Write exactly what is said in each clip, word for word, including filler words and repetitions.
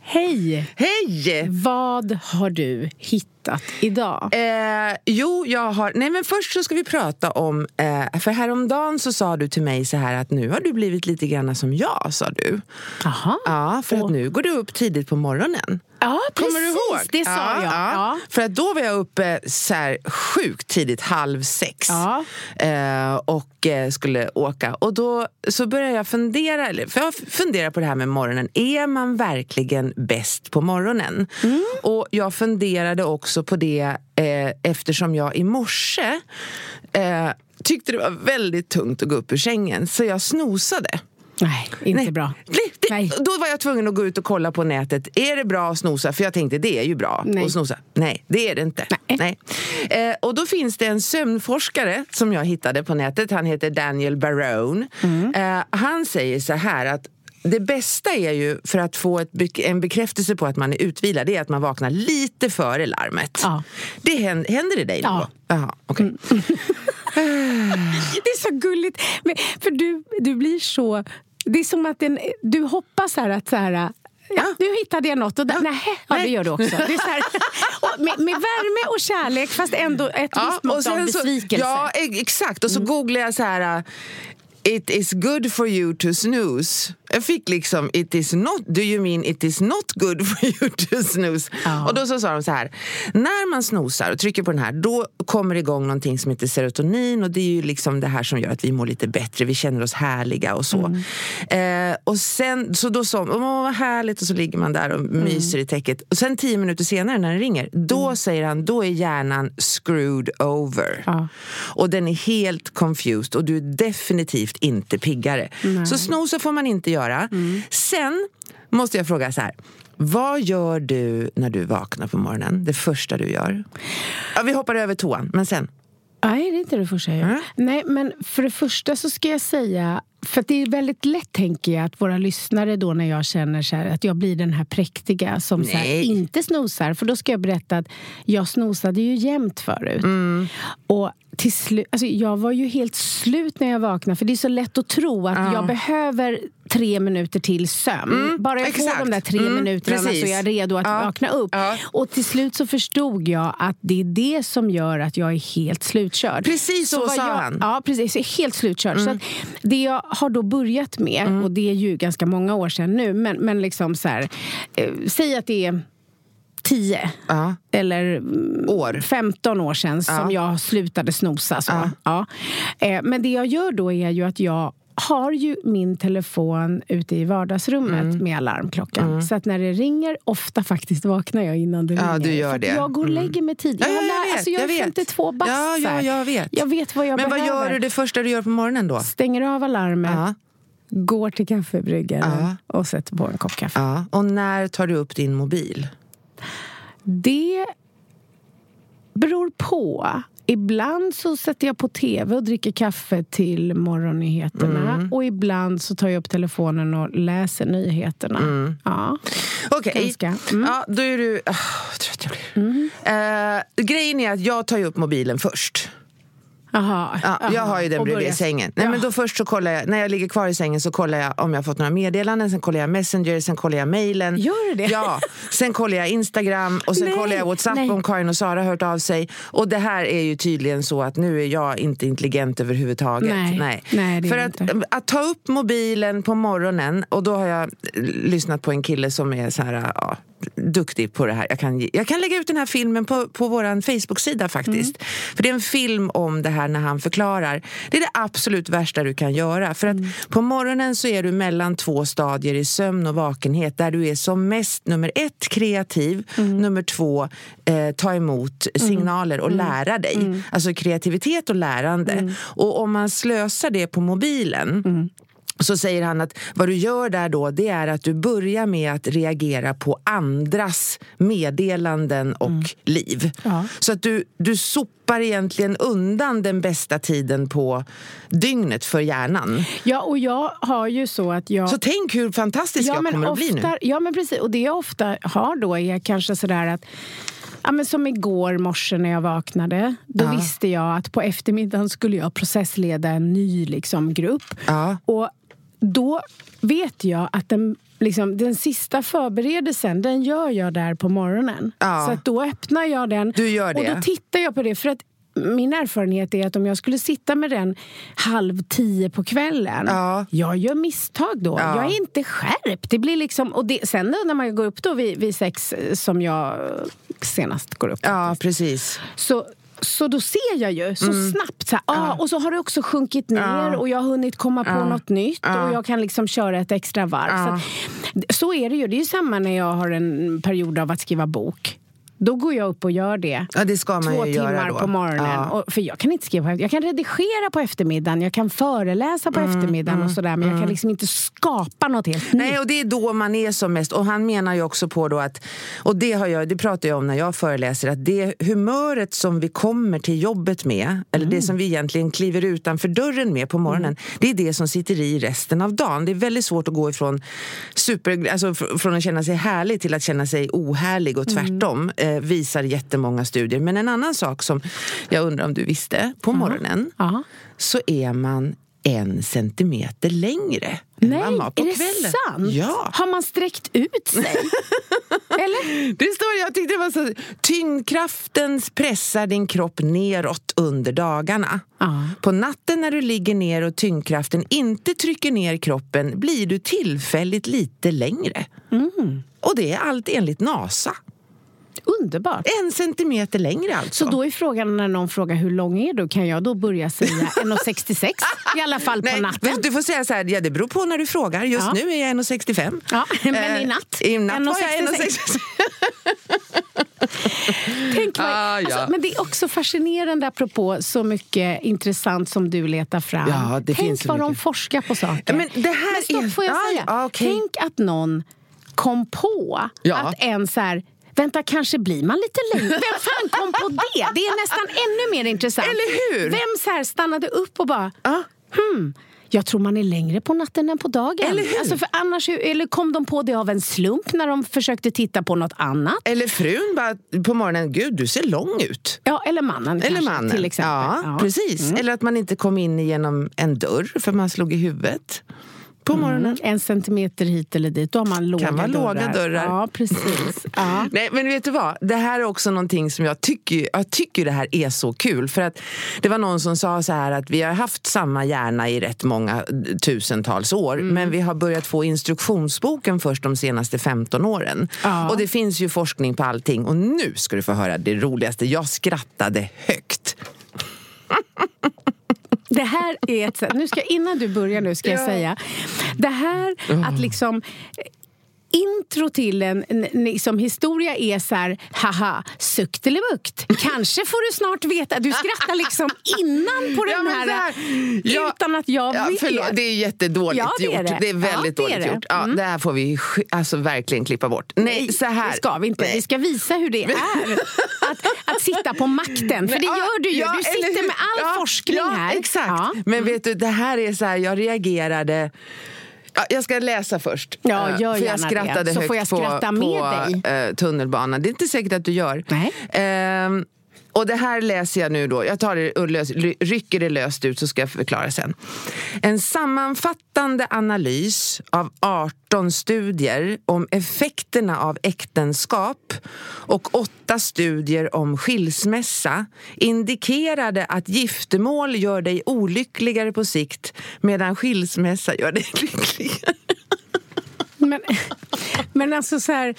Hej! Hej! Vad har du hittat idag? Eh, jo, jag har... Nej, men först så ska vi prata om... Eh, för häromdagen så sa du till mig så här att nu har du blivit lite grann som jag, sa du. Aha. Ja, för och... att nu går du upp tidigt på morgonen. Ja, precis. Kommer du ihåg? Det sa ja, jag. Ja. Ja. För att då var jag uppe så här sjukt tidigt, halv sex. Ja. Eh, och eh, skulle åka. Och då så började jag fundera, eller, för jag funderar på det här med morgonen. Är man verkligen bäst på morgonen? Mm. Och jag funderade också på det eh, eftersom jag i morse eh, tyckte det var väldigt tungt att gå upp ur sängen. Så jag snosade. Nej, inte nej. Bra. Nej, det, nej. Då var jag tvungen att gå ut och kolla på nätet. Är det bra att snosa? För jag tänkte, det är ju bra nej. Att snosa. Nej, det är det inte. Nej. Nej. Eh, och då finns det en sömnforskare som jag hittade på nätet. Han heter Daniel Barone. Mm. Eh, han säger så här att det bästa är ju för att få ett, en bekräftelse på att man är utvilad, det är att man vaknar lite före larmet. Ja. Det händer, händer det dig då? Ja. Jaha, okej. Okay. Mm. Det är så gulligt. Men, för du, du blir så... Det är som att den, du hoppas här att så här, ja, nu hittade jag något och ja. Nähä, ja, det gör du också. Det är så här, med, med värme och kärlek fast ändå ett ja, visst mått av besvikelse. Ja, exakt. Och så mm. googlar jag så här it is good for you to snooze. Jag fick liksom it is not, do you mean it is not good for you to snooze? Oh. Och då så sa de så här, när man snoozar och trycker på den här, då kommer det igång någonting som heter serotonin, och det är ju liksom det här som gör att vi mår lite bättre, vi känner oss härliga och så. Mm. Eh, och sen, så då sa de, åh vad härligt, och så ligger man där och myser mm. i täcket. Och sen tio minuter senare när den ringer, då mm. säger han, då är hjärnan screwed over. Oh. Och den är helt confused och du är definitivt inte piggare. Nej. Så snosa får man inte göra. Mm. Sen måste jag fråga så här, vad gör du när du vaknar på morgonen? Det första du gör? Ja, vi hoppar över toan, men sen. Nej, det är inte det första jag gör. Mm. Nej, men för det första så ska jag säga, för att det är väldigt lätt, tänker jag, att våra lyssnare då, när jag känner så här, att jag blir den här präktiga som så här, inte snosar, för då ska jag berätta att jag snosade ju jämt förut. Mm. Och till slut, alltså jag var ju helt slut när jag vaknade, för det är så lätt att tro att ja. jag behöver tre minuter till sömn. Mm, Bara jag exakt. får de där tre mm, minuterna så är jag redo att ja. vakna upp. Ja. Och till slut så förstod jag att det är det som gör att jag är helt slutkörd. Precis så, så sa jag, han. Ja, precis. Helt slutkörd. Mm. Så att det jag har då börjat med, mm. och det är ju ganska många år sedan nu, men, men liksom så här, eh, säg att det är tio uh-huh. eller år. femton år sedan uh-huh. som jag slutade snosa. Så. Uh-huh. Ja. Eh, men det jag gör då är ju att jag har ju min telefon ute i vardagsrummet mm. med alarmklockan. Mm. Så att när det ringer, ofta faktiskt vaknar jag innan det ja, ringer. Ja, du gör det. Jag går och lägger mig tidigt. Ja, jag, jag, vet, alltså, jag, jag är femtiotvå bassar. Ja, ja, jag vet. Jag vet vad jag Men behöver. Men vad gör du det första du gör på morgonen då? Stänger av alarmet. Ja. Går till kaffebryggaren ja. Och sätter på en kopp kaffe. Ja. Och när tar du upp din mobil? Det beror på. Ibland så sätter jag på tv och dricker kaffe till morgonnyheterna. Mm. Och ibland så tar jag upp telefonen och läser nyheterna. Mm. Ja. Okej. Okay. Mm. Ja, då är du... Oh, trött jag blir. Mm. Eh, grejen är att jag tar ju upp mobilen först. Aha, ja, aha. Jag har ju den bredvid sängen. Nej, ja. Men då först så kollar jag, när jag ligger kvar i sängen så kollar jag om jag har fått några meddelanden. Sen kollar jag Messenger, sen kollar jag mejlen. Gör det? Ja, sen kollar jag Instagram. Och sen nej, kollar jag WhatsApp nej. Om Karin och Sara hört av sig. Och det här är ju tydligen så att nu är jag inte intelligent överhuvudtaget. Nej, nej. nej det är För att, inte. Att ta upp mobilen på morgonen. Och då har jag lyssnat på en kille som är så här, ja, duktig på det här. Jag kan, jag kan lägga ut den här filmen på, på våran Facebook-sida faktiskt. Mm. För det är en film om det här när han förklarar. Det är det absolut värsta du kan göra. För att mm. på morgonen så är du mellan två stadier i sömn och vakenhet. Där du är som mest nummer ett kreativ. Mm. Nummer två eh, ta emot signaler och mm. lära dig. Mm. Alltså kreativitet och lärande. Mm. Och om man slösar det på mobilen... Mm. Så säger han att vad du gör där då, det är att du börjar med att reagera på andras meddelanden och mm. liv. Ja. Så att du, du sopar egentligen undan den bästa tiden på dygnet för hjärnan. Ja, och jag har ju så att jag... Så tänk hur fantastisk ja, jag kommer ofta, att bli nu. Ja, men precis. Och det jag ofta har då är kanske sådär att... Ja, men som igår morse när jag vaknade. Då ja. Visste jag att på eftermiddagen skulle jag processleda en ny liksom, grupp. Ja. Och då vet jag att den, liksom, den sista förberedelsen, den gör jag där på morgonen. Ja. Så att då öppnar jag den. Du gör det. Och då tittar jag på det. För att min erfarenhet är att om jag skulle sitta med den halv tio på kvällen. Ja. Jag gör misstag då. Ja. Jag är inte skärpt. Det blir liksom, och det, sen då när man går upp då vid, vid sex som jag senast går upp. Ja, precis. Så... Så då ser jag ju så mm. snabbt så här, ah, ja. Och så har det också sjunkit ner ja. Och jag har hunnit komma på ja. Något nytt ja. Och jag kan liksom köra ett extra varv ja. så, att, så är det ju, det är ju samma när jag har en period av att skriva bok. Då går jag upp och gör det. Ja, det ska man Två ju timmar göra då. På morgonen. Ja. Och, för jag kan inte skriva. Jag kan redigera på eftermiddagen. Jag kan föreläsa på mm, eftermiddagen och sådär. Men mm. jag kan liksom inte skapa något helt nytt. Nej, och det är då man är som mest. Och han menar ju också på då att... Och det, har jag, det pratar jag om när jag föreläser. Att det humöret som vi kommer till jobbet med. Mm. Eller det som vi egentligen kliver utanför dörren med på morgonen. Mm. Det är det som sitter i resten av dagen. Det är väldigt svårt att gå ifrån super... Alltså från att känna sig härlig till att känna sig ohärlig och tvärtom. Mm. Visar jättemånga studier. Men en annan sak som jag undrar om du visste. På morgonen uh-huh. Uh-huh. så är man en centimeter längre. Nej, mamma, på är det kvällen. Sant? Ja. Har man sträckt ut sig? Eller? Det står, jag tyckte det var så... Tyngdkraften pressar din kropp neråt under dagarna. Ah. På natten när du ligger ner och tyngdkraften inte trycker ner kroppen blir du tillfälligt lite längre. Mm. Och det är allt enligt NASA. Underbart. En centimeter längre alltså. Så då är frågan, när någon frågar hur lång är du, kan jag då börja säga en komma sextiosex i alla fall på Nej, natten. Du får säga så här, ja, det beror på när du frågar. Just ja. Nu är jag en komma sextiofem. Ja, men i natt. Eh, I natt var jag en komma sextiosex. Tänk vad, ah, ja. alltså, men det är också fascinerande apropå så mycket intressant som du letar fram. Ja, det Tänk finns vad mycket. De forskar på saker. Ja, men det här men stopp, är... får jag säga. Ah, okay. Tänk att någon kom på ja. Att en så här... Vänta, kanske blir man lite längre. Vem fan kom på det? Det är nästan ännu mer intressant. Eller hur? Vem så här stannade upp och bara... Ah. Hmm. Jag tror man är längre på natten än på dagen. Eller hur? Alltså för annars, eller kom de på det av en slump när de försökte titta på något annat? Eller frun bara på morgonen, gud du ser lång ut. Ja, eller mannen eller kanske mannen. Till exempel. Ja, ja. Precis. Mm. Eller att man inte kom in genom en dörr för man slog i huvudet. Mm, en centimeter hit eller dit, då har man låga, kan man dörrar. låga dörrar. Ja, precis. Ja. Nej, men vet du vad? Det här är också någonting som jag tycker, jag tycker det här är så kul. För att det var någon som sa så här att vi har haft samma hjärna i rätt många tusentals år. Mm. Men vi har börjat få instruktionsboken först de senaste femton åren. Ja. Och det finns ju forskning på allting. Och nu ska du få höra det roligaste. Jag skrattade högt. Det här är ett sätt, nu ska, innan du börjar nu ska jag ja. säga, det här oh. att liksom intro till en, en, en liksom historia är så här, haha, sukt eller mukt. Kanske får du snart veta. Du skrattar liksom innan på den ja, här, här ja, utan att jag ja, vet. Förlåt, det är jättedåligt ja, det gjort. Är det. det är väldigt ja, det är dåligt det. gjort. Ja, mm. Det här får vi alltså verkligen klippa bort. Nej, Nej så här. Det ska vi inte. Nej. Vi ska visa hur det är att, att sitta på makten. För det gör du ju. Ja, du sitter med all ja, forskning ja, här. Ja, exakt. Ja. Men vet du, det här är så här, jag reagerade... Jag ska läsa först. Ja, gör för jag skrattade det. Så högt får jag skratta på, med på dig. Tunnelbanan. Det är inte säkert att du gör. Nej. Ehm, och det här läser jag nu då. Jag tar det och lös, rycker det löst ut så ska jag förklara sen. En sammanfattande analys av arton studier om effekterna av äktenskap och åtta studier om skilsmässa indikerade att giftermål gör dig olyckligare på sikt medan skilsmässa gör dig lyckligare. Men, men alltså så här,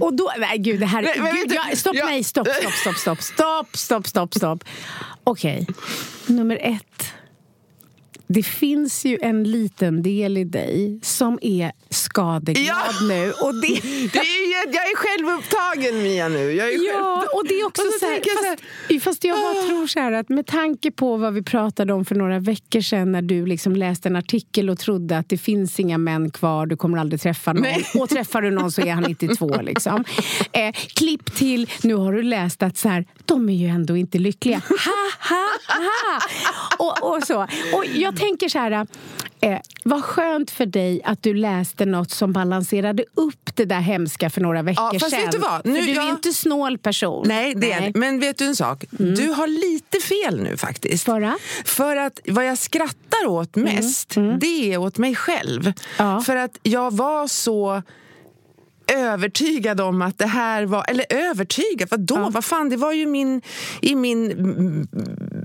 och då, nej gud det här, men, gud, jag, stopp ja. mig, stopp, stopp, stopp, stopp, stopp, stopp, stopp, stopp. Okej, okay. Nummer ett. Det finns ju en liten del i dig som är skadeglad ja. nu. Och det... det är, jag är självupptagen, Mia, nu. Jag är själv... Ja, och det är också så, så här... Jag så här... Fast, fast jag bara tror så här att med tanke på vad vi pratade om för några veckor sedan när du liksom läste en artikel och trodde att det finns inga män kvar, du kommer aldrig träffa någon. Nej. Och träffar du någon så är han nittiotvå, liksom. Eh, klipp till, nu har du läst att så här, de är ju ändå inte lyckliga. Ha, ha, ha! Och, och så. Och jag tänker så här, eh, vad skönt för dig att du läste något som balanserade upp det där hemska för några veckor ja, fast sedan. Vet du vad? Nu, för du jag... är inte snål person. Nej, det Nej. Är, men vet du en sak? Mm. Du har lite fel nu faktiskt. Bara? För att vad jag skrattar åt mest, mm. Mm. det är åt mig själv. Ja. För att jag var så... övertygad om att det här var, eller övertygad, vad då? Ja. Vad fan, det var ju min, i min m,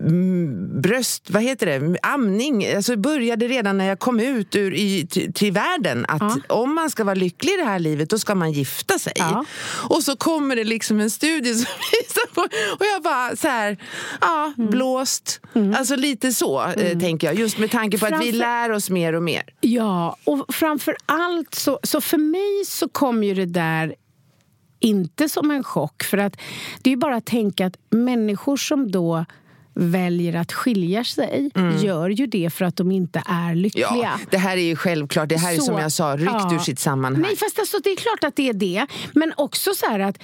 m, bröst, vad heter det? Amning, alltså det började redan när jag kom ut ur, i, till, till världen att ja. om man ska vara lycklig i det här livet då ska man gifta sig. Ja. Och så kommer det liksom en studie som visar på, och jag bara så här, ja, mm. blåst. Mm. Alltså lite så, mm. tänker jag, just med tanke på framför... att vi lär oss mer och mer. Ja, och framför allt så, så för mig så kom ju det där inte som en chock, för att det är ju bara att tänka att människor som då väljer att skilja sig mm. gör ju det för att de inte är lyckliga. Ja, det här är ju självklart, det här så, är som jag sa, ryckt ja. ur sitt sammanhang. Nej, fast alltså, det är klart att det är det, men också så här att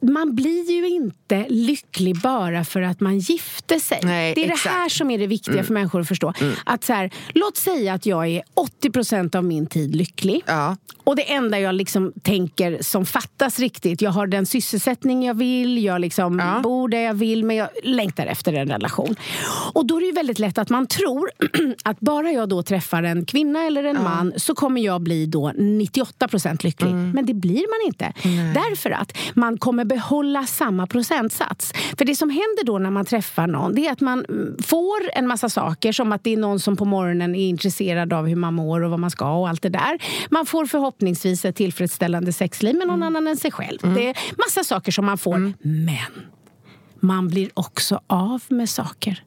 man blir ju inte lycklig bara för att man gifter sig. Nej, det är exakt. Det här som är det viktiga mm. för människor att förstå. Mm. Att så här, låt säga att jag är åttio procent av min tid lycklig. Ja. Och det enda jag liksom tänker som fattas riktigt, jag har den sysselsättning jag vill, jag liksom ja. bor där jag vill, men jag längtar efter en relation. Och då är det ju väldigt lätt att man tror att bara jag då träffar en kvinna eller en ja. man så kommer jag bli då nittioåtta procent lycklig. Mm. Men det blir man inte. Nej. Därför att man kommer behålla samma procentsats. För det som händer då när man träffar någon, det är att man får en massa saker, som att det är någon som på morgonen är intresserad av hur man mår och vad man ska och allt det där. Man får förhoppningsvis ett tillfredsställande sexliv med någon mm. annan än sig själv. Mm. Det är massa saker som man får. Mm. Men man blir också av med saker.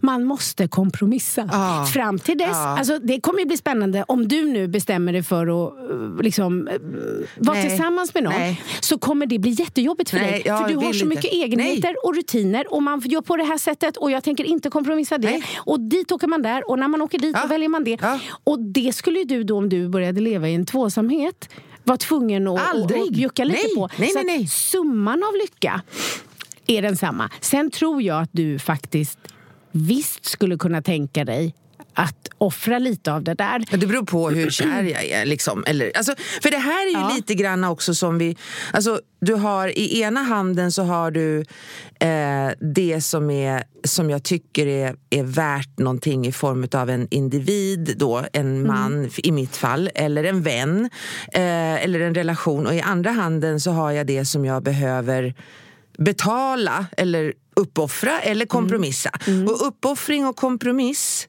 Man måste kompromissa ah, fram till dess. Ah. Alltså, det kommer ju bli spännande om du nu bestämmer dig för att liksom, vara nej, tillsammans med någon. Nej. Så kommer det bli jättejobbigt för nej, dig. För du har så mycket inte. egenheter nej. och rutiner. Och man gör på det här sättet och jag tänker inte kompromissa det. Nej. Och dit åker man där och när man åker dit ja. då väljer man det. Ja. Och det skulle ju du då, om du började leva i en tvåsamhet, vara tvungen att och, och bjucka lite nej. på. Nej, så nej, nej. Att summan av lycka är densamma. Sen tror jag att du faktiskt visst skulle kunna tänka dig att offra lite av det där. Det beror på hur kär jag är liksom. Eller, alltså, för det här är ju ja. lite grann också som vi, alltså, du har i ena handen så har du eh, det som är, som jag tycker är, är värt någonting i form av en individ då, en man mm. i mitt fall, eller en vän eh, eller en relation, och i andra handen så har jag det som jag behöver betala eller uppoffra eller kompromissa. Mm. Mm. Och uppoffring och kompromiss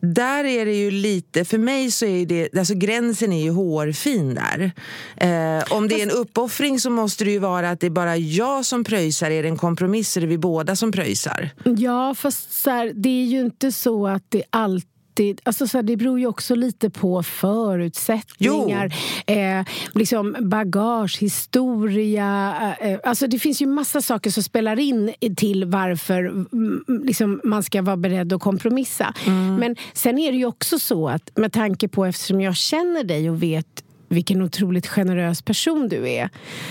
där är det ju lite, för mig så är det, alltså gränsen är ju hårfin där. Eh, om det är en uppoffring så måste det ju vara att det är bara jag som pröjsar, är det en kompromiss eller vi båda som pröjsar? Ja, fast så här, det är ju inte så att det alltid, alltså så här, det beror ju också lite på förutsättningar, eh, liksom bagage, historia, eh, alltså det finns ju massa saker som spelar in till varför m- liksom man ska vara beredd att kompromissa. Mm. Men sen är det ju också så att med tanke på, eftersom jag känner dig och vet vilken otroligt generös person du är,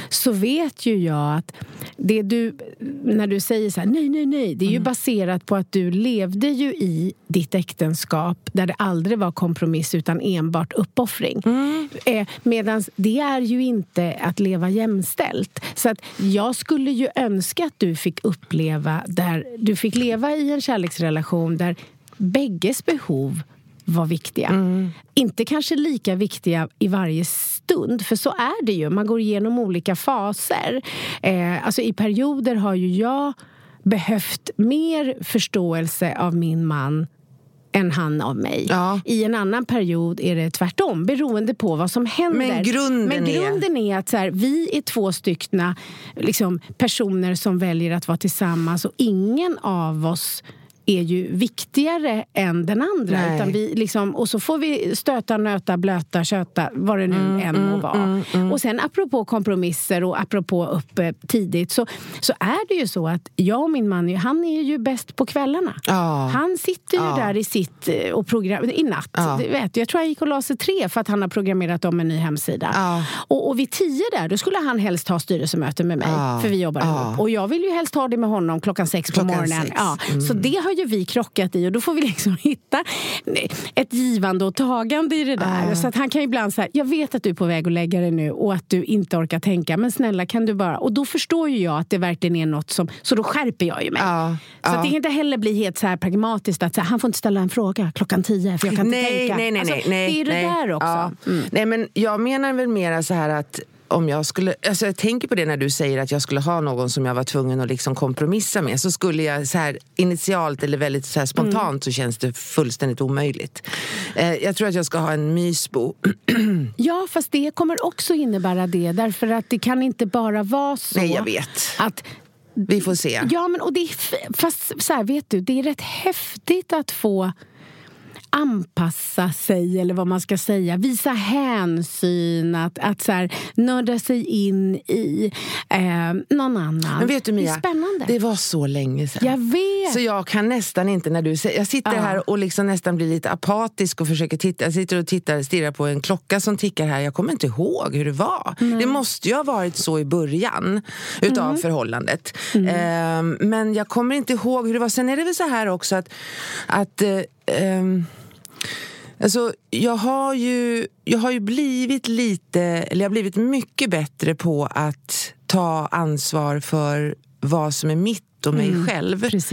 så vet ju jag att det du, när du säger så här, nej, nej, nej, det är ju mm. baserat på att du levde ju i ditt äktenskap där det aldrig var kompromiss utan enbart uppoffring. Mm. Eh, medan det är ju inte att leva jämställt. Så att jag skulle ju önska att du fick uppleva där du fick leva i en kärleksrelation där bägges behov var viktiga. Mm. Inte kanske lika viktiga i varje stund, för så är det ju. Man går igenom olika faser. Eh, alltså i perioder har ju jag behövt mer förståelse av min man än han av mig. Ja. I en annan period är det tvärtom, beroende på vad som händer. Men grunden, Men grunden är... är att så här, vi är två styckna liksom, personer som väljer att vara tillsammans, och ingen av oss är ju viktigare än den andra, utan vi liksom, och så får vi stöta, nöta, blöta, köta, vad det nu mm, än må mm, vara. Mm, mm. Och sen apropå kompromisser och apropå uppe tidigt, så, så är det ju så att jag och min man, han är ju bäst på kvällarna. Oh. Han sitter ju oh. där i sitt och program, i natt. Oh. Vet, jag tror jag gick och la sig tre för att han har programmerat om en ny hemsida. Oh. Och, och vid tio där, då skulle han helst ha styrelsemöte med mig, oh. för vi jobbar ihop. Oh. Och jag vill ju helst ha det med honom klockan sex klockan på morgonen. Sex. Ja, mm. Så det har ju vi krockat i, och då får vi liksom hitta ett givande och tagande i det där. Uh. Så att han kan ibland säga, jag vet att du är på väg att lägga det nu och att du inte orkar tänka, men snälla kan du bara, och då förstår ju jag att det verkligen är något som, så då skärper jag ju mig. Uh. Uh. Så att det inte heller blir helt så här pragmatiskt att så här, han får inte ställa en fråga klockan tio för jag kan nej, inte tänka. Nej, nej, alltså, nej, nej, det är det nej, där också. Uh. Mm. Nej, men jag menar väl mera så här att om jag skulle, alltså jag tänker på det när du säger att jag skulle ha någon som jag var tvungen att liksom kompromissa med, så skulle jag så här initialt eller väldigt så här spontant mm. så känns det fullständigt omöjligt. Eh, jag tror att jag ska ha en mysbo. Ja, fast det kommer också innebära det, därför att det kan inte bara vara så. Nej, jag vet. Att vi får se. Ja, men och det är, fast så här, vet du, det är rätt häftigt att få anpassa sig, eller vad man ska säga, visa hänsyn, att, att så här, nörda sig in i eh, någon annan. Men vet du, Mia, det är spännande. Det var så länge sedan. Jag vet. Så jag kan nästan inte, när du säger, jag sitter ja. här och liksom nästan blir lite apatisk och försöker titta, jag sitter och tittar, stirrar på en klocka som tickar här, jag kommer inte ihåg hur det var. Mm. Det måste ju ha varit så i början utav mm. förhållandet. Mm. Eh, men jag kommer inte ihåg hur det var. Sen är det väl så här också att, att eh, Um, alltså jag har ju jag har ju blivit lite eller jag har blivit mycket bättre på att ta ansvar för vad som är mitt och mig mm, själv. Uh,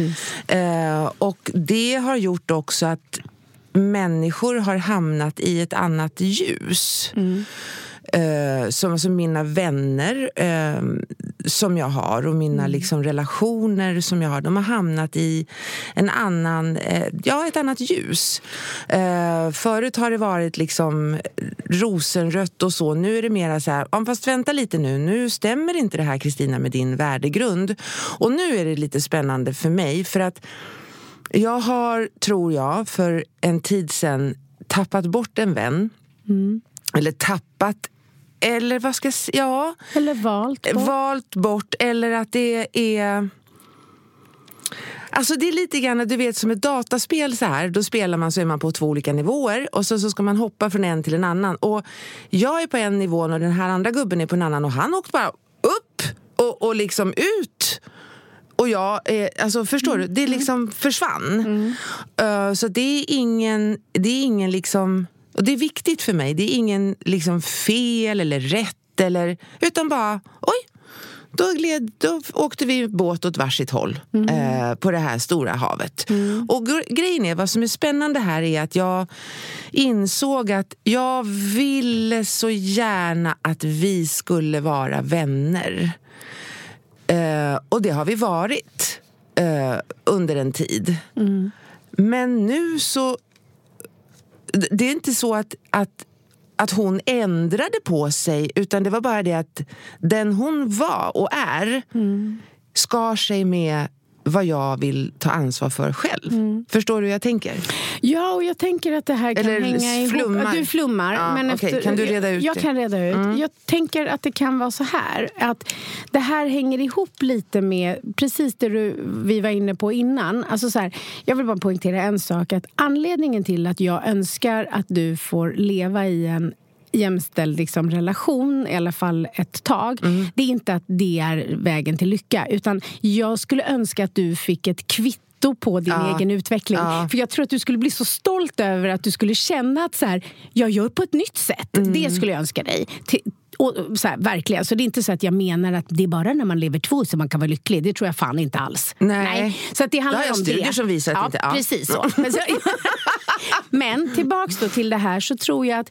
och det har gjort också att människor har hamnat i ett annat ljus. Mm. Uh, som alltså mina vänner uh, som jag har och mina liksom, relationer som jag har, de har hamnat i en annan, uh, ja, ett annat ljus. Uh, förut har det varit liksom rosenrött och så, nu är det mera så här, fast vänta lite nu, nu stämmer inte det här, Kristina, med din värdegrund. Och nu är det lite spännande för mig, för att jag har, tror jag, för en tid sedan tappat bort en vän. Mm. Eller tappat, eller vad ska jag säga? Ja, eller valt bort. Valt bort, eller att det är... Alltså det är lite grann, du vet, som ett dataspel så här. Då spelar man, så är man på två olika nivåer. Och så, så ska man hoppa från en till en annan. Och jag är på en nivå och den här andra gubben är på en annan. Och han åkte bara upp och, och liksom ut. Och jag, eh, alltså förstår mm. du, det liksom försvann. Mm. Uh, så det är ingen, det är ingen liksom... Och det är viktigt för mig. Det är ingen liksom fel eller rätt eller, utan bara oj, då, gled, då åkte vi båt åt varsitt håll mm. eh, på det här stora havet. Mm. Och grejen är, vad som är spännande här är att jag insåg att jag ville så gärna att vi skulle vara vänner. Eh, och det har vi varit eh, under en tid. Mm. Men nu så det är inte så att, att, att hon ändrade på sig, utan det var bara det att den hon var och är mm. skar sig med vad jag vill ta ansvar för själv. Mm. Förstår du hur jag tänker? Ja, och jag tänker att det här kan Eller hänga flummar. ihop. Du flummar. Ja, men okay. efter, kan du reda ut jag, jag kan reda ut. Mm. Jag tänker att det kan vara så här. Att det här hänger ihop lite med precis det du, vi var inne på innan. Alltså så här, jag vill bara poängtera en sak. Att anledningen till att jag önskar att du får leva i en jämställd liksom, relation, i alla fall ett tag, mm. det är inte att det är vägen till lycka, utan jag skulle önska att du fick ett kvitt på din ja. egen utveckling. Ja. För jag tror att du skulle bli så stolt över att du skulle känna att så här, jag gör på ett nytt sätt. Mm. Det skulle jag önska dig. T- och så här, verkligen. Så det är inte så att jag menar att det är bara när man lever två som man kan vara lycklig. Det tror jag fan inte alls. Nej. Nej. Så att det handlar om det. Det har jag studier som visar att ja, inte... Ja, precis så. Men, så, men tillbaks då till det här så tror jag att...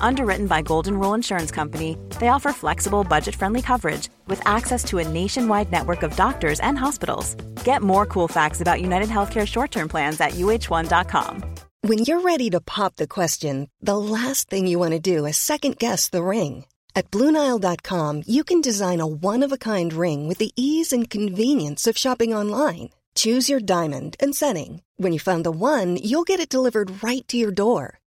Underwritten by Golden Rule Insurance Company, they offer flexible, budget-friendly coverage with access to a nationwide network of doctors and hospitals. Get more cool facts about United Healthcare short-term plans at U H one dot com. When you're ready to pop the question, the last thing you want to do is second-guess the ring. At Blue Nile dot com, you can design a one-of-a-kind ring with the ease and convenience of shopping online. Choose your diamond and setting. When you find the one, you'll get it delivered right to your door.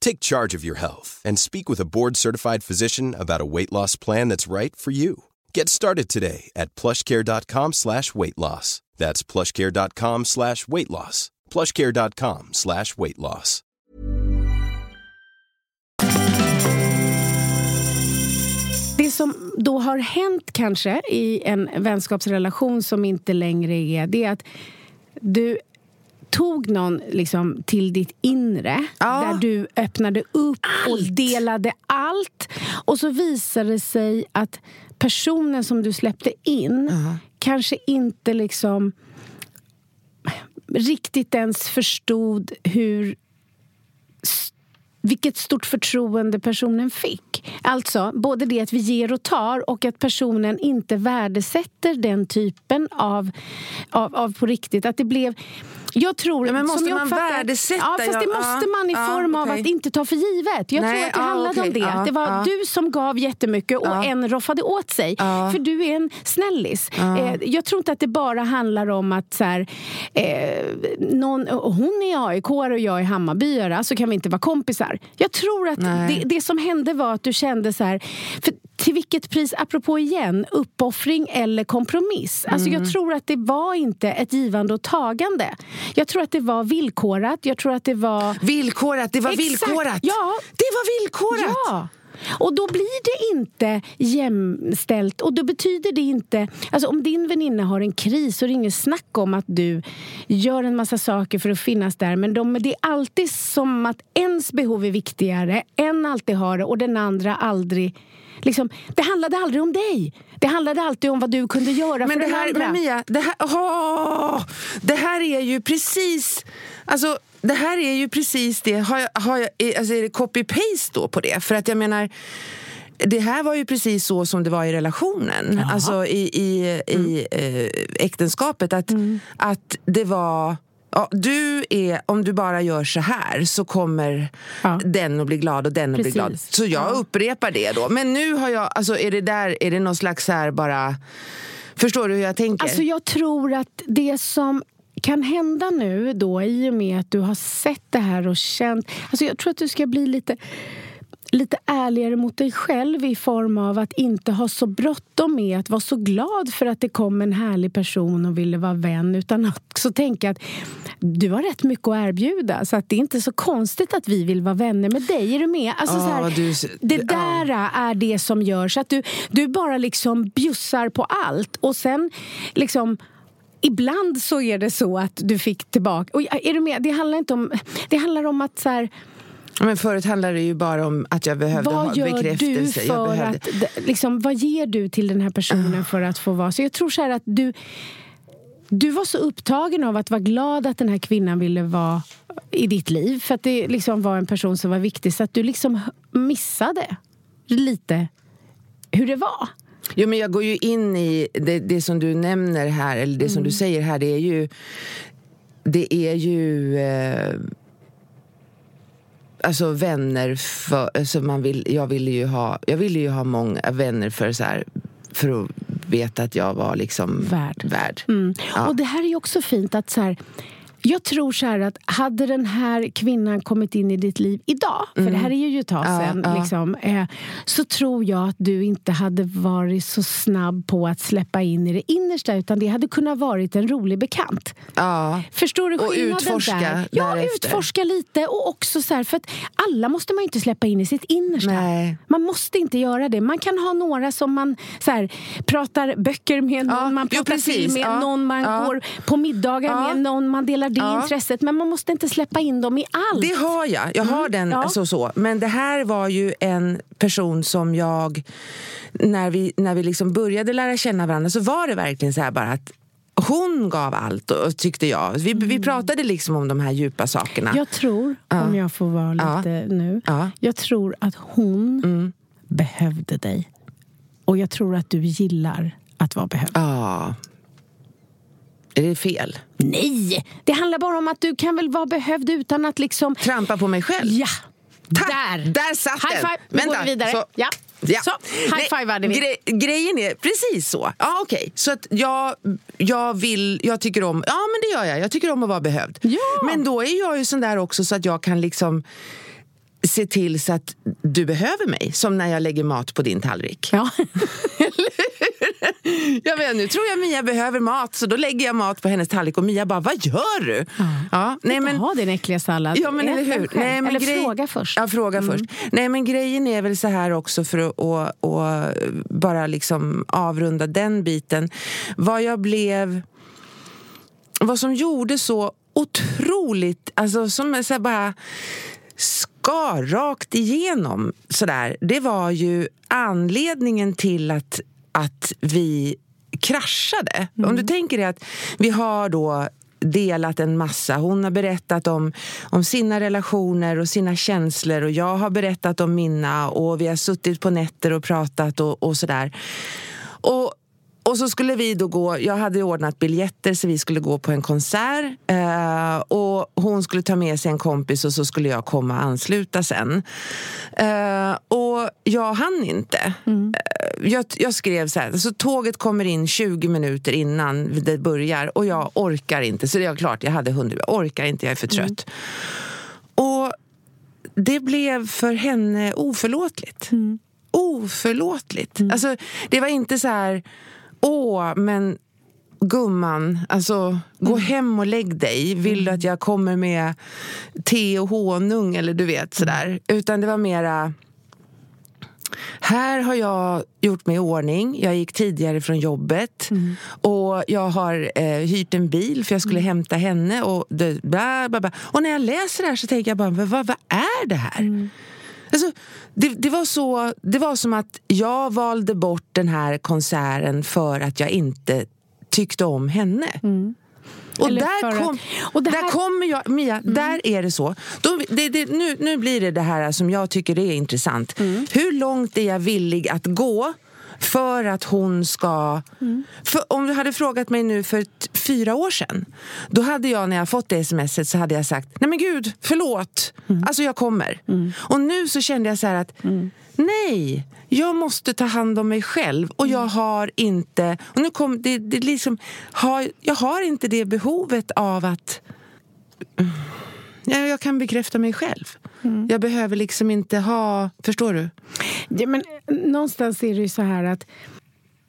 Take charge of your health and speak with a board-certified physician about a weight loss plan that's right for you. Get started today at plushcare.com slash weight loss. That's plushcare.com slash weight loss. plushcare.com slash weight loss. Det som då har hänt kanske i en vänskapsrelation som inte längre är, det är att du tog någon liksom till ditt inre, ja, där du öppnade upp allt och delade allt, och så visade det sig att personen som du släppte in uh-huh. kanske inte liksom riktigt ens förstod hur vilket stort förtroende personen fick. Alltså, både det att vi ger och tar och att personen inte värdesätter den typen av, av, av på riktigt. Att det blev... Jag tror... Ja, men måste som jag man uppfattar, värdesätta? Ja, fast det jag, måste man i ah, form ah, okay. av att inte ta för givet. Jag Nej, tror att det ah, handlade okay, om det. Ah, det var ah, du som gav jättemycket och ah, en roffade åt sig. Ah, för du är en snällis. Ah, eh, jag tror inte att det bara handlar om att så här, eh, någon, hon är A I K-are och jag är Hammarbyare, så kan vi inte vara kompisar. Jag tror att det, det som hände var att du kände så här... För till vilket pris, apropå igen, uppoffring eller kompromiss. Alltså mm. jag tror att det var inte ett givande och tagande. Jag tror att det var villkorat. Jag tror att det var... Villkorat, det var Exakt. villkorat. Ja. Det var villkorat. Ja. Och då blir det inte jämställt. Och då betyder det inte... Alltså om din väninna har en kris så är det ingen snack om att du gör en massa saker för att finnas där. Men de, det är alltid som att ens behov är viktigare. En alltid har det och den andra aldrig... Liksom, det handlade aldrig om dig. Det handlade alltid om vad du kunde göra men för det här, andra. Men Mia, det här, oh, det här är ju precis... Alltså... Det här är ju precis det. Har jag, har jag, alltså är det copy-paste då på det? För att jag menar, det här var ju precis så som det var i relationen. Jaha. Alltså i, i, mm. i äh, äktenskapet. Att, mm. att det var... Ja, du är, om du bara gör så här så kommer ja. den att bli glad och den att Precis. bli glad. Så jag ja. upprepar det då. Men nu har jag... Alltså är det där... Är det någon slags här bara... Förstår du hur jag tänker? Alltså jag tror att det som... kan hända nu då i och med att du har sett det här och känt... Alltså jag tror att du ska bli lite, lite ärligare mot dig själv i form av att inte ha så bråttom med att vara så glad för att det kom en härlig person och ville vara vän, utan också tänka att du har rätt mycket att erbjuda, så att det är inte så konstigt att vi vill vara vänner med dig, är du med? Alltså oh, så här, du, det där oh. är det som gör så att du, du bara liksom bjussar på allt och sen liksom... Ibland så är det så att du fick tillbaka... Och är du med? Det handlar inte om... Det handlar om att så här... Men förut handlade det ju bara om att jag behövde ha bekräftelse. Vad gör du för behövde... att... Liksom, vad ger du till den här personen för att få vara... Så jag tror så här att du... Du var så upptagen av att vara glad att den här kvinnan ville vara i ditt liv. För att det liksom var en person som var viktig. Så att du liksom missade lite hur det var. Jo, men jag går ju in i det, det som du nämner här, eller det mm. som du säger här, det är ju det är ju eh, alltså vänner för, alltså man vill, jag ville ju ha jag ville ju ha många vänner för så här, för att veta att jag var liksom värd. värd. Mm. Ja. Och det här är ju också fint att så här, jag tror så här att hade den här kvinnan kommit in i ditt liv idag, för mm. det här är ju ett tag sedan, ja, ja. Liksom, eh, så tror jag att du inte hade varit så snabb på att släppa in i det innersta, utan det hade kunnat varit en rolig bekant. Ja. Förstår du skillnaden där? Och utforska där? Ja, därefter. Utforska lite och också så här, för att alla måste man ju inte släppa in i sitt innersta. Nej. Man måste inte göra det. Man kan ha några som man så här, pratar böcker med, någon ja, man pratar film med, ja, någon man ja. går på middagar ja. med, någon man delar det ja. intresset, men man måste inte släppa in dem i allt. Det har jag, jag har mm, den ja. så så. Men det här var ju en person som jag när vi, när vi liksom började lära känna varandra, så var det verkligen så här bara att hon gav allt, och tyckte jag. Vi, mm. vi pratade liksom om de här djupa sakerna. Jag tror, ja. om jag får vara lite ja. nu, ja. jag tror att hon mm. behövde dig. Och jag tror att du gillar att vara behövd. Ja. Är det fel? Nej! Det handlar bara om att du kan väl vara behövd utan att liksom... Trampa på mig själv? Ja! Ta- där! Där satt den! High five! Nu Vänta. går vi vidare. Så. Ja. Ja. Så, high-fivade vi. Gre- grejen är precis så. Ja, okej. Okay. Så att jag, jag vill, jag tycker om... Ja, men det gör jag. Jag tycker om att vara behövd. Ja. Men då är jag ju sån där också så att jag kan liksom... se till så att du behöver mig, som när jag lägger mat på din tallrik. Ja. Jag vet, nu tror jag Mia behöver mat, så då lägger jag mat på hennes tallrik och Mia bara, vad gör du? Ja. Ja, nej, men ha din äckliga sallad. Ja, men eller hur? Nej, men eller grej... fråga först. Ja, fråga mm. först. Nej, men grejen är väl så här också för att och, och bara liksom avrunda den biten. Vad jag blev, vad som gjorde så otroligt, alltså som så här bara skar rakt igenom sådär, det var ju anledningen till att, att vi kraschade. Mm. Om du tänker dig att vi har då delat en massa. Hon har berättat om, om sina relationer och sina känslor, och jag har berättat om mina, och vi har suttit på nätter och pratat och, och sådär. Och Och så skulle vi då gå, jag hade ordnat biljetter så vi skulle gå på en konsert eh, och hon skulle ta med sig en kompis och så skulle jag komma och ansluta sen. Eh, och jag hann inte. Mm. Jag, jag skrev så här, så tåget kommer in tjugo minuter innan det börjar och jag orkar inte. Så det är klart, jag hade hundra, jag orkar inte, jag är för trött. Mm. Och det blev för henne oförlåtligt. Mm. oförlåtligt. Mm. Alltså, det var inte så här, åh, men gumman, alltså, mm. gå hem och lägg dig. Vill du att jag kommer med te och honung eller du vet sådär. Utan det var mera, här har jag gjort mig i ordning. Jag gick tidigare från jobbet. Mm. Och jag har eh, hyrt en bil för jag skulle mm. hämta henne. Och, det, bla, bla, bla. Och när jag läser det här så tänker jag bara, vad, vad är det här? Mm. Alltså, det, det, var så, det var som att jag valde bort den här konserten för att jag inte tyckte om henne. Mm. Och, där, kom, att, och här, där kommer jag, Mia, mm. där är det så. Då, det, det, nu, nu blir det det här som jag tycker är intressant. Mm. Hur långt är jag villig att gå för att hon ska... Mm. För om du hade frågat mig nu för t- fyra år sedan, då hade jag, när jag fått det smset, så hade jag sagt, nej men gud, förlåt. Mm. Alltså jag kommer. Mm. Och nu så kände jag så här att... Mm. Nej, jag måste ta hand om mig själv. Och jag har inte... Och nu kom det, det liksom... Har, jag har inte det behovet av att... Jag, jag kan bekräfta mig själv. Mm. Jag behöver liksom inte ha... Förstår du? Ja, men någonstans är det ju så här att...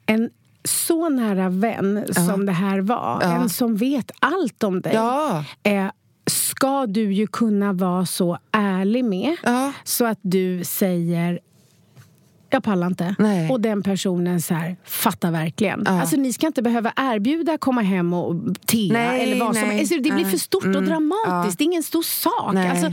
En så nära vän som ja. det här var. Ja. En som vet allt om dig. Ja. Eh, ska du ju kunna vara så ärlig med. Ja. Så att du säger... Jag pallar inte. Nej. Och den personen så här, fattar verkligen. Ja. Alltså ni ska inte behöva erbjuda komma hem och tea nej, eller vad nej, som helst. Alltså, det nej. blir för stort mm. och dramatiskt. Ja. Det är ingen stor sak. Alltså,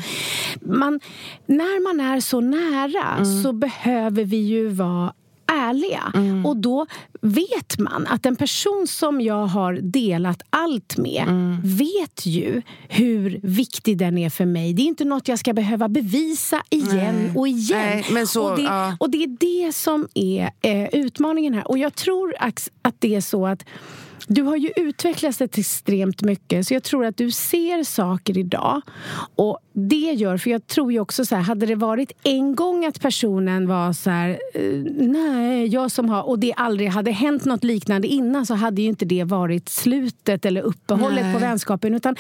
man, när man är så nära mm. så behöver vi ju vara ärliga. Mm. Och då vet man att en person som jag har delat allt med mm. vet ju hur viktig den är för mig. Det är inte något jag ska behöva bevisa igen Nej. och igen. Nej, men så, och, det, ja. och det är det som är eh, utmaningen här. Och jag tror att det är så att du har ju utvecklats extremt mycket. Så jag tror att du ser saker idag. Och det gör, för jag tror ju också så här, hade det varit en gång att personen var så här, nej, jag som har, och det aldrig hade hänt något liknande innan, så hade ju inte det varit slutet eller uppehållet nej. på vänskapen. Utan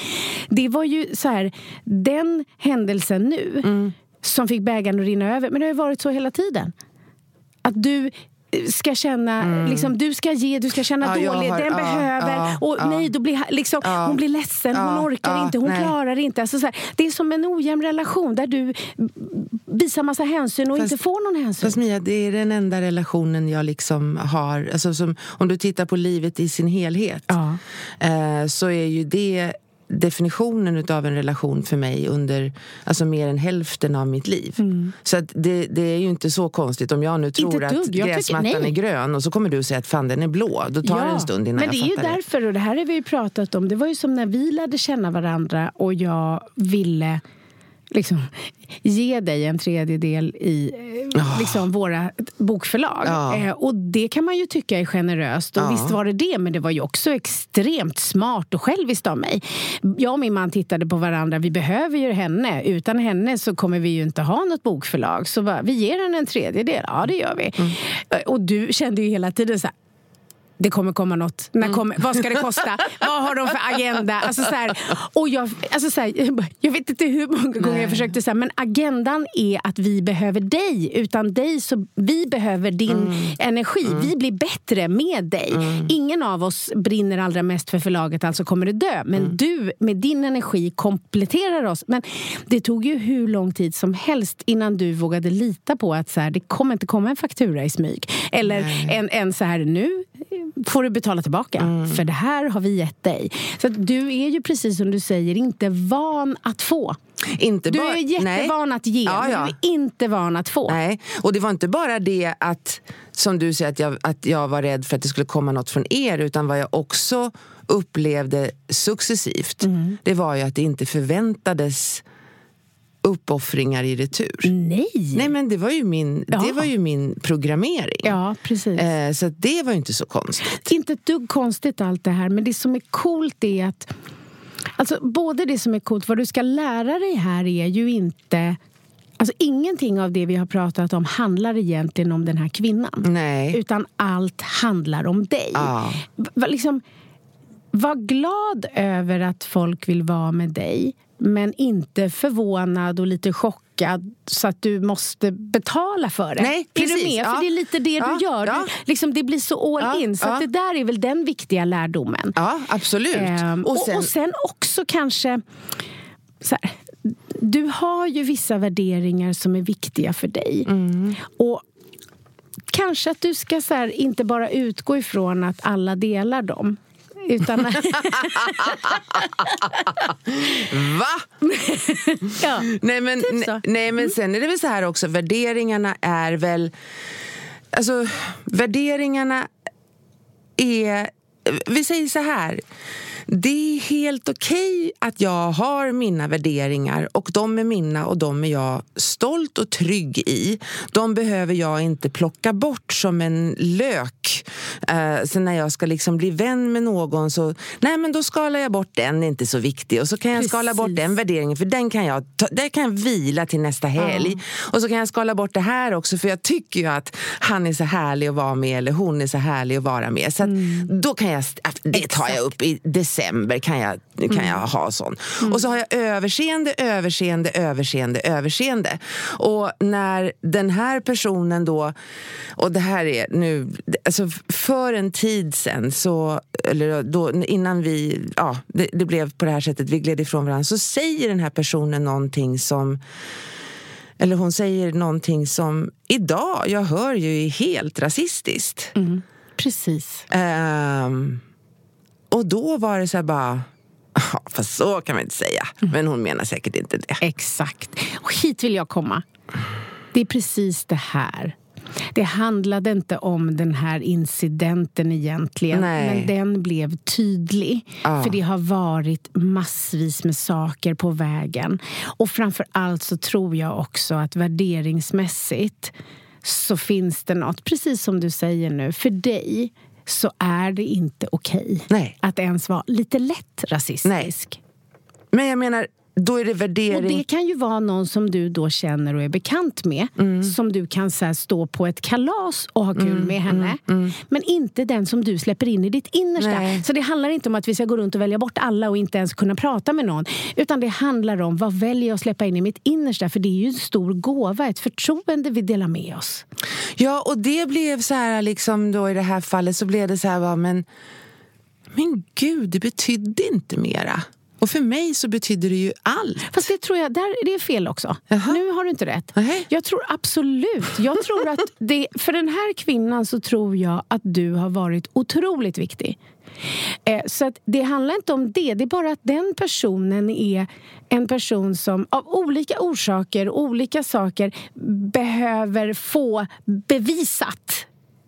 det var ju så här, den händelsen nu mm. som fick bägaren att rinna över. Men det har ju varit så hela tiden. Att du... ska känna, mm. liksom, du ska ge, du ska känna ja, dåligt, har, den ja, behöver ja, och ja, nej, då blir liksom, ja, hon blir ledsen, ja, hon orkar ja, inte, hon nej. klarar inte, alltså, så här, det är som en ojämn relation där du visar massa hänsyn och fast, inte får någon hänsyn. Fast Mia, det är den enda relationen jag liksom har, alltså, som, om du tittar på livet i sin helhet ja. eh, så är ju det definitionen utav en relation för mig under, alltså mer än hälften av mitt liv. Mm. Så att det, det är ju inte så konstigt om jag nu tror dugg, att gräsmattan tycker, är grön och så kommer du säga att fan den är blå, då tar ja, det en stund innan jag fattar det. Men det är ju därför, och det här har vi ju pratat om, det var ju som när vi lärde känna varandra och jag ville liksom ge dig en tredjedel i oh. liksom våra bokförlag. Oh. Eh, och det kan man ju tycka är generöst. Och oh. visst var det det, men det var ju också extremt smart och själviskt av mig. Jag och min man tittade på varandra. Vi behöver ju henne. Utan henne så kommer vi ju inte ha något bokförlag. Så va, vi ger henne en tredjedel. Ja, det gör vi. Mm. Och du kände ju hela tiden så här, det kommer komma något. När kommer, vad ska det kosta? Vad har de för agenda? Alltså så här, och jag, alltså så här, jag vet inte hur många gånger Nej. jag försökte säga, men agendan är att vi behöver dig. Utan dig så vi behöver din mm. energi. Mm. Vi blir bättre med dig. Mm. Ingen av oss brinner allra mest för förlaget, alltså kommer det dö. Men mm. du med din energi kompletterar oss. Men det tog ju hur lång tid som helst innan du vågade lita på att så här, det kommer inte komma en faktura i smyg. Eller en, en så här, nu får du betala tillbaka. Mm. För det här har vi gett dig. Så att du är ju precis som du säger inte van att få. Inte du bara, är jättevan nej. att ge. Ja, ja. Du är inte van att få. Nej. Och det var inte bara det att, som du säger, att jag, att jag var rädd för att det skulle komma något från er. Utan vad jag också upplevde successivt. Mm. Det var ju att det inte förväntades uppoffringar i retur. Nej. Nej, men det var ju min, ja. det var ju min programmering. Ja, precis. Eh, så det var ju inte så konstigt. Inte ett dugg konstigt allt det här, men det som är coolt är att, alltså både det som är coolt, vad du ska lära dig här är ju inte, alltså ingenting av det vi har pratat om handlar egentligen om den här kvinnan. Nej. Utan allt handlar om dig. Ja. V- liksom, var glad över att folk vill vara med dig. Men inte förvånad och lite chockad lyckad så att du måste betala för det. Nej, precis. Är du med? Ja. För det är lite det ja. du gör. Ja. Du, liksom, det blir så all ja. in. Så ja. att det där är väl den viktiga lärdomen. Ja, absolut. Ehm, och, sen... Och, och sen också kanske... Så här, du har ju vissa värderingar som är viktiga för dig. Mm. Och kanske att du ska så här, inte bara utgå ifrån att alla delar dem. Utan... Va? ja, nej, men, typ så. nej men sen är det väl så här också. Värderingarna är väl... Alltså, värderingarna är... Vi säger så här... Det är helt okej att jag har mina värderingar och de är mina och de är jag stolt och trygg i. De behöver jag inte plocka bort som en lök. Uh, sen när jag ska liksom bli vän med någon så, nej men då skalar jag bort den, det är inte så viktig. Och så kan jag Precis. skala bort den värderingen för den kan jag, ta, där kan jag vila till nästa helg. Mm. Och så kan jag skala bort det här också för jag tycker ju att han är så härlig att vara med eller hon är så härlig att vara med. Så att mm. då kan jag, det tar jag upp i det december kan jag, kan mm. jag ha sån. Mm. Och så har jag överseende, överseende, överseende, överseende. Och när den här personen då, och det här är nu, alltså för en tid sen så, eller då innan vi, ja, det, det blev på det här sättet, vi gled ifrån varandra, så säger den här personen någonting som, eller hon säger någonting som idag, jag hör ju, är helt rasistiskt. Mm. Precis. Um, Och då var det så här bara, för så kan man inte säga. Men hon menar säkert inte det. Exakt. Och hit vill jag komma. Det är precis det här. Det handlade inte om den här incidenten egentligen. Nej. Men den blev tydlig. Ja. För det har varit massvis med saker på vägen. Och framförallt så tror jag också att värderingsmässigt så finns det något, precis som du säger nu, för dig. Så är det inte okej okay att ens vara lite lätt rasistisk. Nej. Men jag menar, då är det värdering. Och det kan ju vara någon som du då känner och är bekant med. Mm. Som du kan så här, stå på ett kalas och ha kul mm, med henne. Mm, mm. Men inte den som du släpper in i ditt innersta. Nej. Så det handlar inte om att vi ska gå runt och välja bort alla och inte ens kunna prata med någon. Utan det handlar om, vad väljer jag att släppa in i mitt innersta? För det är ju en stor gåva, ett förtroende vi delar med oss. Ja, och det blev så här liksom då i det här fallet så blev det så här, va, men, men gud, det betydde inte mera. Och för mig så betyder det ju allt. Fast det tror jag, där, det är fel också. Aha. Nu har du inte rätt. Aha. Jag tror absolut, jag tror att det, för den här kvinnan så tror jag att du har varit otroligt viktig. Eh, så att det handlar inte om det, det är bara att den personen är en person som av olika orsaker, olika saker behöver få bevisat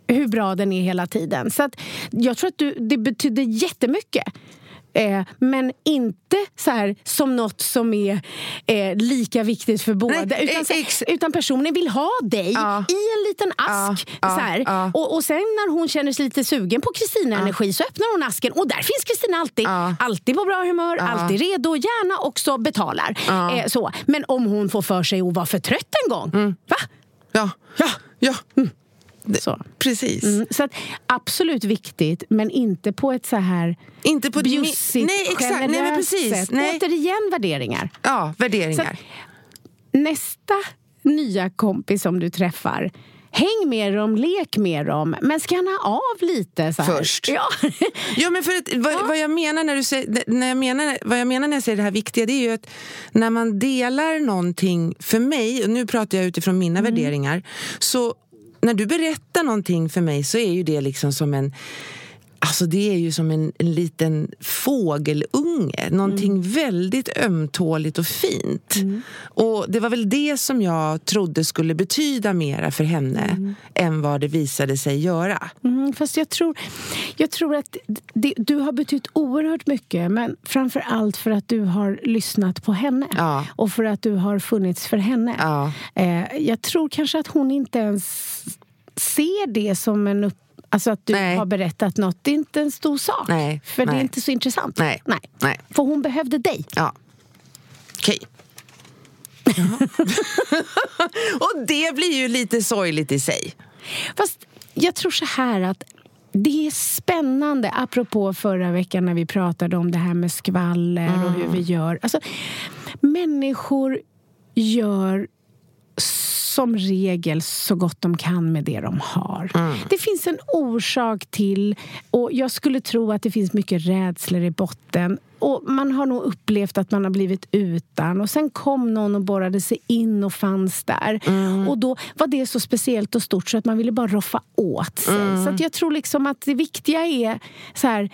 hur bra den är hela tiden. Så att jag tror att du, det betyder jättemycket. Eh, men inte så här som något som är eh, lika viktigt för båda. Nej, utan, ex- utan personen vill ha dig ja. i en liten ask. Ja, så här. Ja. Och, och sen när hon känner sig lite sugen på Kristina-energi ja. så öppnar hon asken. Och där finns Kristina alltid. Ja. Alltid på bra humör, ja. alltid redo. Gärna också betalar. Ja. Eh, så. Men om hon får för sig att vara för trött en gång. Mm. Va? Ja, ja, ja. Mm. Så. Precis. Mm, så att absolut viktigt, men inte på ett så här inte på bjussigt, nej, exakt, nej, men precis, nej. Återigen värderingar. Ja, värderingar. Att, nästa nya kompis som du träffar, häng med dem, lek med dem, men skanna av lite så här. Först. Ja. ja, men för att, vad, ja. vad jag menar när du säger, när jag menar, vad jag menar när jag säger det här viktiga, det är ju att när man delar någonting för mig, och nu pratar jag utifrån mina mm. värderingar, så när du berättar någonting för mig så är ju det liksom som en, alltså det är ju som en, en liten fågelunge. Någonting mm. väldigt ömtåligt och fint. Mm. Och det var väl det som jag trodde skulle betyda mera för henne mm. än vad det visade sig göra. Mm, fast jag tror, jag tror att det, du har betytt oerhört mycket. Men framför allt för att du har lyssnat på henne. Ja. Och för att du har funnits för henne. Ja. Eh, jag tror kanske att hon inte ens ser det som en upp. Alltså att du nej. har berättat något, det är inte en stor sak. Nej, för nej. det är inte så intressant. Nej, nej. nej. För hon behövde dig. Ja. Okej. Okay. Och det blir ju lite sorgligt i sig. Fast jag tror så här att det är spännande, apropå förra veckan när vi pratade om det här med skvaller mm. och hur vi gör. Alltså, människor gör som regel så gott de kan med det de har. Mm. Det finns en orsak till, och jag skulle tro att det finns mycket rädslor i botten. Och man har nog upplevt att man har blivit utan. Och sen kom någon och borrade sig in och fanns där. Mm. Och då var det så speciellt och stort så att man ville bara roffa åt sig. Mm. Så att jag tror liksom att det viktiga är så här...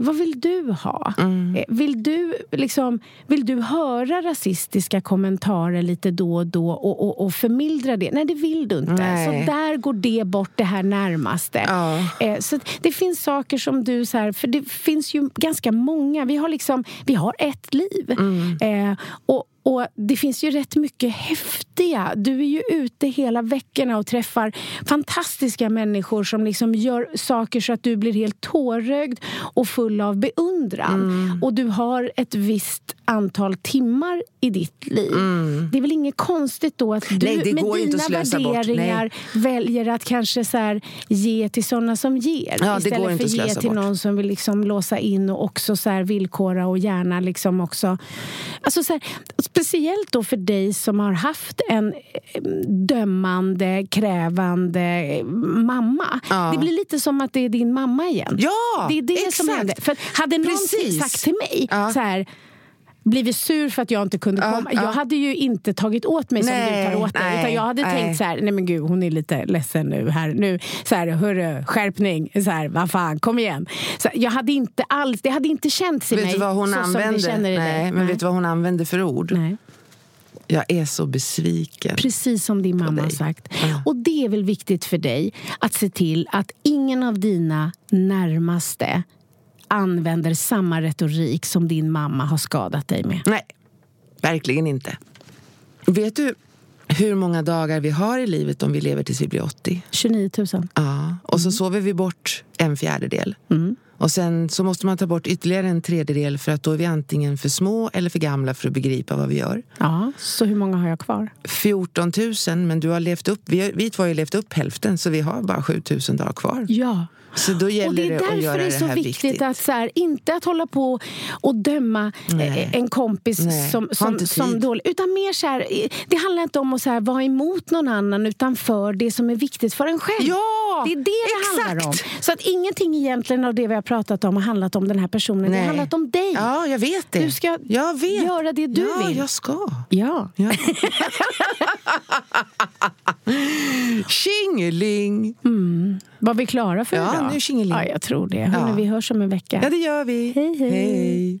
Vad vill du ha? Mm. Vill du liksom, vill du höra rasistiska kommentarer lite då och då och, och, och förmildra det? Nej, det vill du inte. Nej. Så där går det bort det här närmaste. Oh. Så det finns saker som du så här, för det finns ju ganska många. Vi har liksom, vi har ett liv. Mm. Och Och det finns ju rätt mycket häftiga. Du är ju ute hela veckorna och träffar fantastiska människor som liksom gör saker så att du blir helt tårögd och full av beundran. Mm. Och du har ett visst antal timmar i ditt liv. Mm. Det är väl inget konstigt då att du Nej, det med går dina inte att slösa värderingar väljer att kanske så här ge till sådana som ger. Ja, istället för att ge till bort. Någon som vill liksom låsa in och också så här villkora och gärna liksom också. Alltså så här, speciellt då för dig som har haft en dömande, krävande mamma. Ja. Det blir lite som att det är din mamma igen. Ja, det är det exakt. Som händer. För hade någon Precis. Sagt till mig ja. Så här... blivit sur för att jag inte kunde komma. Uh, uh. Jag hade ju inte tagit åt mig som nej, du tar åt dig. Nej, utan jag hade nej. tänkt så här, nej men gud, hon är lite ledsen nu här. Nu, så här, hörru, skärpning. Så här, vad fan, kom igen. Så jag hade inte alls, det hade inte känts i vet mig. Vet vad hon använde? Nej, nej, men vet du vad hon använde för ord? Nej. Jag är så besviken. Precis som din mamma har sagt. Ja. Och det är väl viktigt för dig att se till att ingen av dina närmaste använder samma retorik som din mamma har skadat dig med. Nej, verkligen inte. Vet du hur många dagar vi har i livet om vi lever tills vi blir åttio? tjugonio tusen. Ja, och så mm. sover vi bort en fjärdedel. Mm. Och sen så måste man ta bort ytterligare en tredjedel för att då är vi antingen för små eller för gamla för att begripa vad vi gör. Ja, så hur många har jag kvar? fjorton tusen, men du har levt upp, vi, vi två har ju levt upp hälften så vi har bara sju tusen dagar kvar. Ja. Så då gäller och det, är det att göra det här viktigt. Och det är därför det är så viktigt, viktigt. Att så här, inte att hålla på och döma Nej. En kompis Nej. som, som, som dålig. Utan mer så här, det handlar inte om att så här, vara emot någon annan utan för det som är viktigt för en själv. Ja, det är det det exakt. Handlar om. Så att ingenting egentligen av det vi har pratat om har handlat om den här personen. Nej. Det har handlat om dig. Ja, jag vet det. Du ska jag vet. Göra det du ja, vill. Ja, jag ska. Ja. ja. Tjingeling. Mm. Var vi klara för ja, idag? Nu tjingeling. Ja, jag tror det. Hörrni, ja. Vi hörs om en vecka. Ja, det gör vi. Hej, hej. hej.